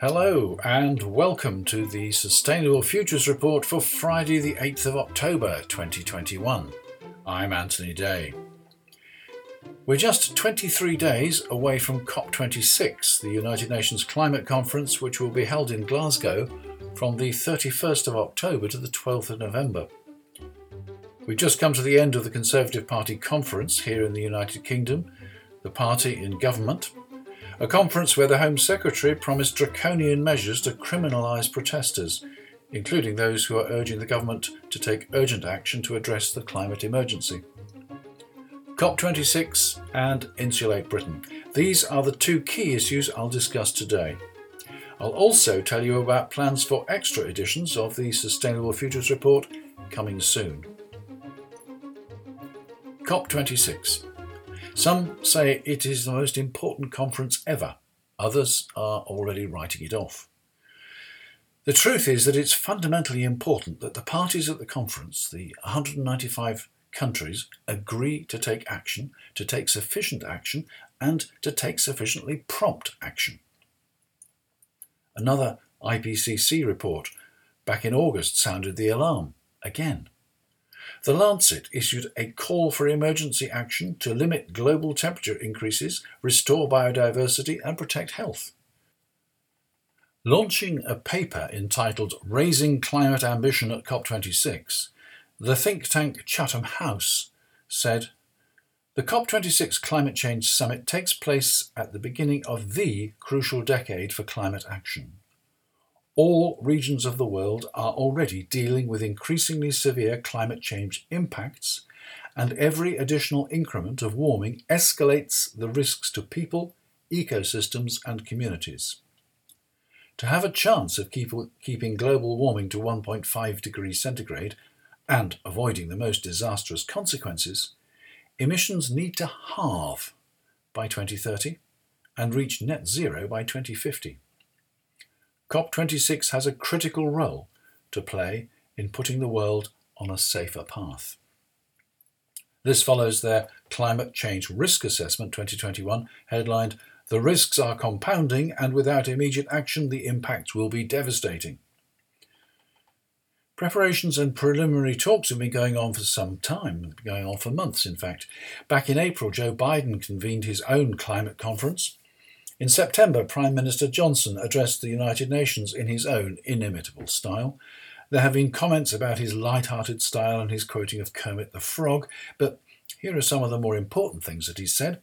Hello and welcome to the Sustainable Futures Report for Friday the 8th of October 2021. I'm Anthony Day. We're just 23 days away from COP26, the United Nations Climate Conference, which will be held in Glasgow from the 31st of October to the 12th of November. We've just come to the end of the Conservative Party conference here in the United Kingdom, the party in government, a conference where the Home Secretary promised draconian measures to criminalise protesters, including those who are urging the government to take urgent action to address the climate emergency. COP26 and Insulate Britain. These are the two key issues I'll discuss today. I'll also tell you about plans for extra editions of the Sustainable Futures Report coming soon. COP26. Some say it is the most important conference ever. Others are already writing it off. The truth is that it's fundamentally important that the parties at the conference, the 195 countries, agree to take action, to take sufficient action, and to take sufficiently prompt action. Another IPCC report back in August sounded the alarm again. The Lancet issued a call for emergency action to limit global temperature increases, restore biodiversity and protect health. Launching a paper entitled Raising Climate Ambition at COP26, the think tank Chatham House said, "The COP26 Climate Change Summit takes place at the beginning of the crucial decade for climate action. All regions of the world are already dealing with increasingly severe climate change impacts, and every additional increment of warming escalates the risks to people, ecosystems and communities. To have a chance of keeping global warming to 1.5 degrees centigrade and avoiding the most disastrous consequences, emissions need to halve by 2030 and reach net zero by 2050. COP26 has a critical role to play in putting the world on a safer path." This follows their Climate Change Risk Assessment 2021, headlined, "The risks are compounding and without immediate action the impact will be devastating." Preparations and preliminary talks have been going on for some time, going on for months in fact. Back in April, Joe Biden convened his own climate conference. In September, Prime Minister Johnson addressed the United Nations in his own inimitable style. There have been comments about his light-hearted style and his quoting of Kermit the Frog, but here are some of the more important things that he said.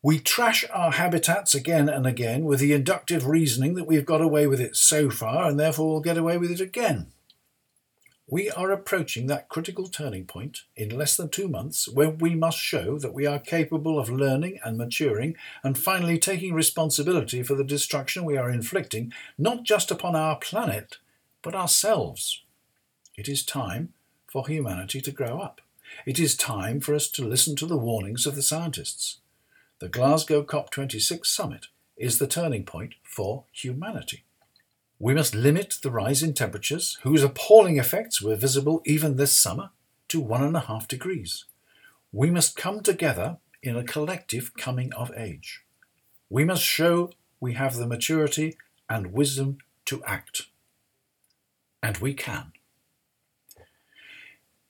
"We trash our habitats again and again with the inductive reasoning that we've got away with it so far and therefore we'll get away with it again. We are approaching that critical turning point in less than 2 months when we must show that we are capable of learning and maturing and finally taking responsibility for the destruction we are inflicting, not just upon our planet, but ourselves. It is time for humanity to grow up. It is time for us to listen to the warnings of the scientists. The Glasgow COP26 summit is the turning point for humanity. We must limit the rise in temperatures, whose appalling effects were visible even this summer, to 1.5 degrees. We must come together in a collective coming of age. We must show we have the maturity and wisdom to act. And we can."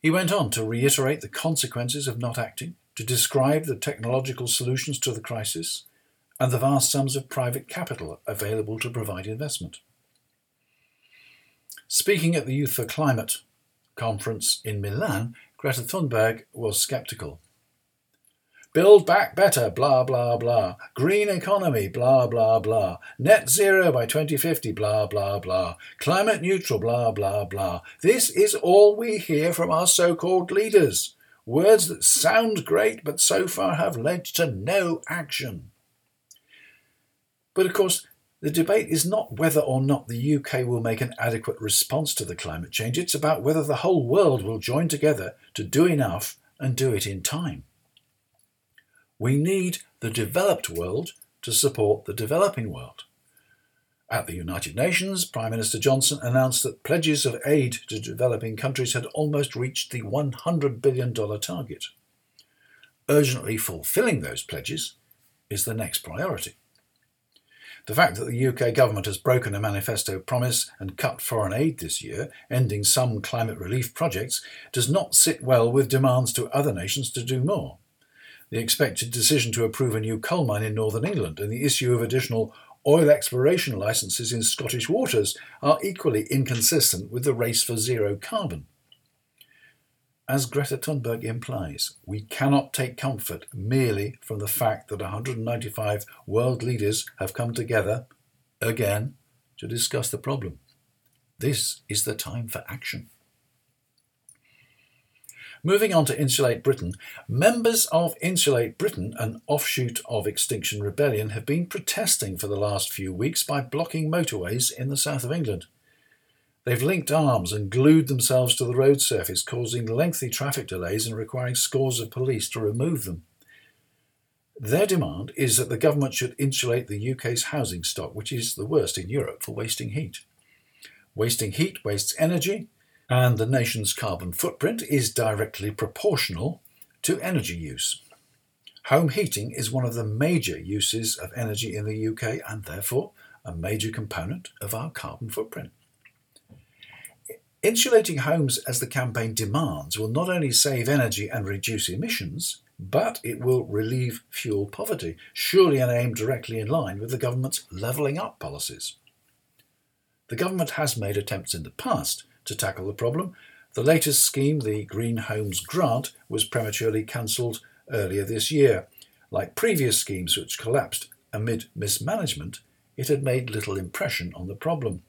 He went on to reiterate the consequences of not acting, to describe the technological solutions to the crisis, and the vast sums of private capital available to provide investment. Speaking at the Youth for Climate conference in Milan, Greta Thunberg was sceptical. "Build back better, blah, blah, blah. Green economy, blah, blah, blah. Net zero by 2050, blah, blah, blah. Climate neutral, blah, blah, blah. This is all we hear from our so-called leaders. Words that sound great, but so far have led to no action." But of course, the debate is not whether or not the UK will make an adequate response to the climate change. It's about whether the whole world will join together to do enough and do it in time. We need the developed world to support the developing world. At the United Nations, Prime Minister Johnson announced that pledges of aid to developing countries had almost reached the $100 billion target. Urgently fulfilling those pledges is the next priority. The fact that the UK government has broken a manifesto promise and cut foreign aid this year, ending some climate relief projects, does not sit well with demands to other nations to do more. The expected decision to approve a new coal mine in northern England and the issue of additional oil exploration licences in Scottish waters are equally inconsistent with the race for zero carbon. As Greta Thunberg implies, we cannot take comfort merely from the fact that 195 world leaders have come together, again, to discuss the problem. This is the time for action. Moving on to Insulate Britain, members of Insulate Britain, an offshoot of Extinction Rebellion, have been protesting for the last few weeks by blocking motorways in the south of England. They've linked arms and glued themselves to the road surface, causing lengthy traffic delays and requiring scores of police to remove them. Their demand is that the government should insulate the UK's housing stock, which is the worst in Europe for wasting heat. Wasting heat wastes energy, and the nation's carbon footprint is directly proportional to energy use. Home heating is one of the major uses of energy in the UK and therefore a major component of our carbon footprint. Insulating homes, as the campaign demands, will not only save energy and reduce emissions, but it will relieve fuel poverty, surely an aim directly in line with the government's levelling up policies. The government has made attempts in the past to tackle the problem. The latest scheme, the Green Homes Grant, was prematurely cancelled earlier this year. Like previous schemes which collapsed amid mismanagement, it had made little impression on the problem.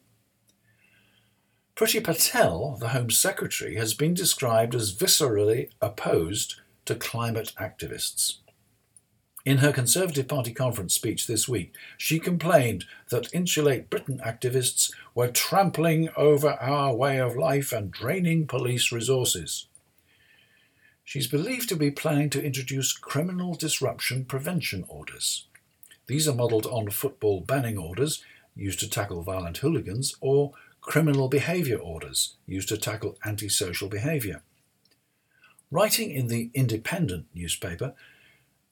Priti Patel, the Home Secretary, has been described as viscerally opposed to climate activists. In her Conservative Party conference speech this week, she complained that Insulate Britain activists were trampling over our way of life and draining police resources. She's believed to be planning to introduce criminal disruption prevention orders. These are modelled on football banning orders, used to tackle violent hooligans, or criminal behaviour orders, used to tackle antisocial behaviour. Writing in the Independent newspaper,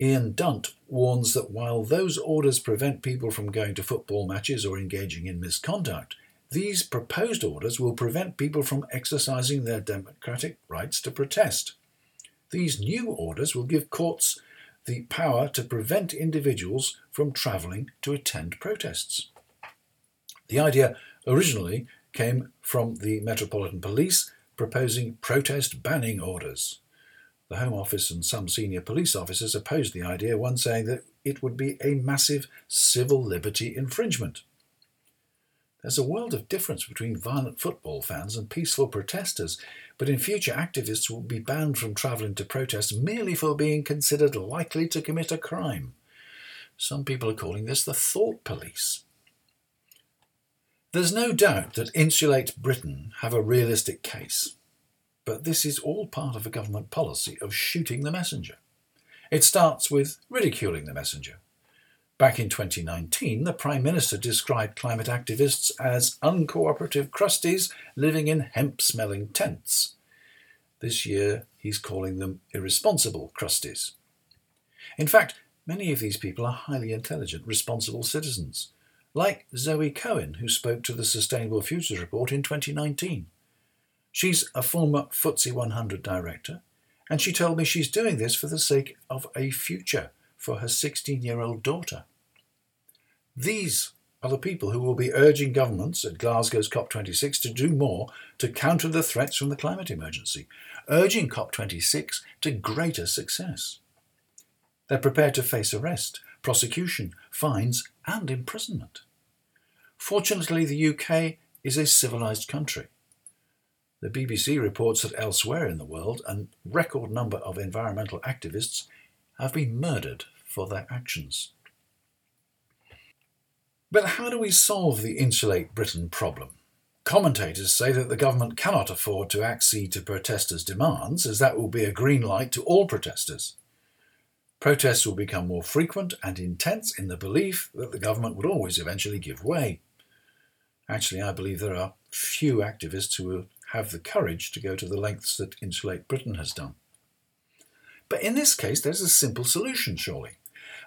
Ian Dunt warns that while those orders prevent people from going to football matches or engaging in misconduct, these proposed orders will prevent people from exercising their democratic rights to protest. These new orders will give courts the power to prevent individuals from travelling to attend protests. The idea originally came from the Metropolitan Police proposing protest banning orders. The Home Office and some senior police officers opposed the idea, one saying that it would be a massive civil liberty infringement. There's a world of difference between violent football fans and peaceful protesters, but in future activists will be banned from travelling to protests merely for being considered likely to commit a crime. Some people are calling this the thought police. There's no doubt that Insulate Britain have a realistic case. But this is all part of a government policy of shooting the messenger. It starts with ridiculing the messenger. Back in 2019, the Prime Minister described climate activists as uncooperative crusties living in hemp-smelling tents. This year, he's calling them irresponsible crusties. In fact, many of these people are highly intelligent, responsible citizens, like Zoe Cohen, who spoke to the Sustainable Futures Report in 2019. She's a former FTSE 100 director, and she told me she's doing this for the sake of a future for her 16-year-old daughter. These are the people who will be urging governments at Glasgow's COP26 to do more to counter the threats from the climate emergency, urging COP26 to greater success. They're prepared to face arrest, prosecution, fines, and imprisonment. Fortunately, the UK is a civilised country. The BBC reports that elsewhere in the world, a record number of environmental activists have been murdered for their actions. But how do we solve the Insulate Britain problem? Commentators say that the government cannot afford to accede to protesters' demands, as that will be a green light to all protesters. Protests will become more frequent and intense in the belief that the government would always eventually give way. Actually, I believe there are few activists who will have the courage to go to the lengths that Insulate Britain has done. But in this case, there's a simple solution, surely.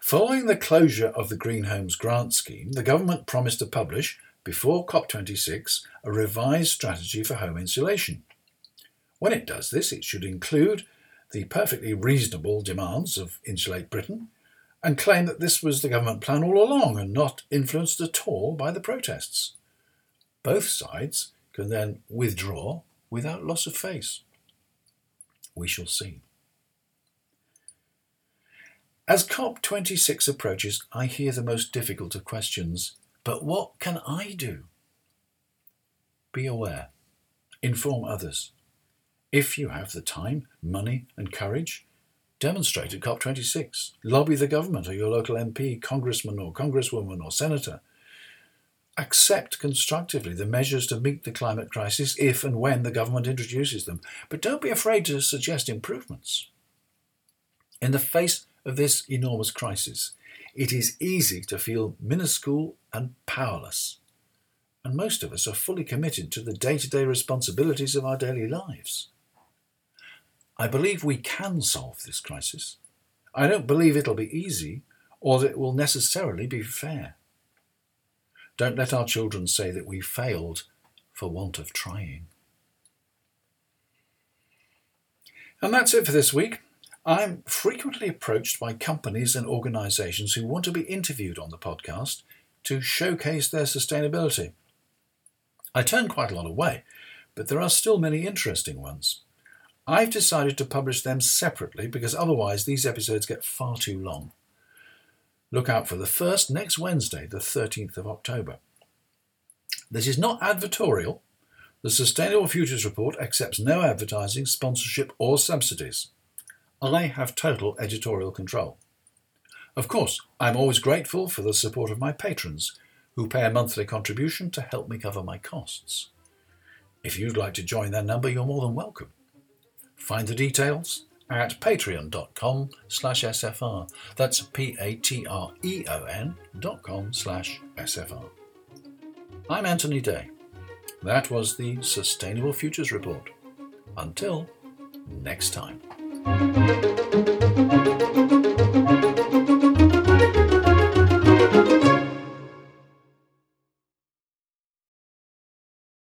Following the closure of the Green Homes Grant scheme, the government promised to publish, before COP26, a revised strategy for home insulation. When it does this, it should include the perfectly reasonable demands of Insulate Britain and claim that this was the government plan all along and not influenced at all by the protests. Both sides can then withdraw without loss of face. We shall see. As COP26 approaches, I hear the most difficult of questions. But what can I do? Be aware. Inform others. If you have the time, money and courage, demonstrate at COP26. Lobby the government or your local MP, congressman or congresswoman or senator. Accept constructively the measures to meet the climate crisis if and when the government introduces them. But don't be afraid to suggest improvements. In the face of this enormous crisis, it is easy to feel minuscule and powerless, and most of us are fully committed to the day-to-day responsibilities of our daily lives. I believe we can solve this crisis. I don't believe it'll be easy or that it will necessarily be fair. Don't let our children say that we failed for want of trying. And that's it for this week. I'm frequently approached by companies and organisations who want to be interviewed on the podcast to showcase their sustainability. I turn quite a lot away, but there are still many interesting ones. I've decided to publish them separately because otherwise these episodes get far too long. Look out for the first next Wednesday, the 13th of October. This is not advertorial. The Sustainable Futures Report accepts no advertising, sponsorship or subsidies. I have total editorial control. Of course, I'm always grateful for the support of my patrons, who pay a monthly contribution to help me cover my costs. If you'd like to join their number, you're more than welcome. Find the details at patreon.com/SFR. That's patreon.com/SFR. I'm Anthony Day. That was the Sustainable Futures Report. Until next time.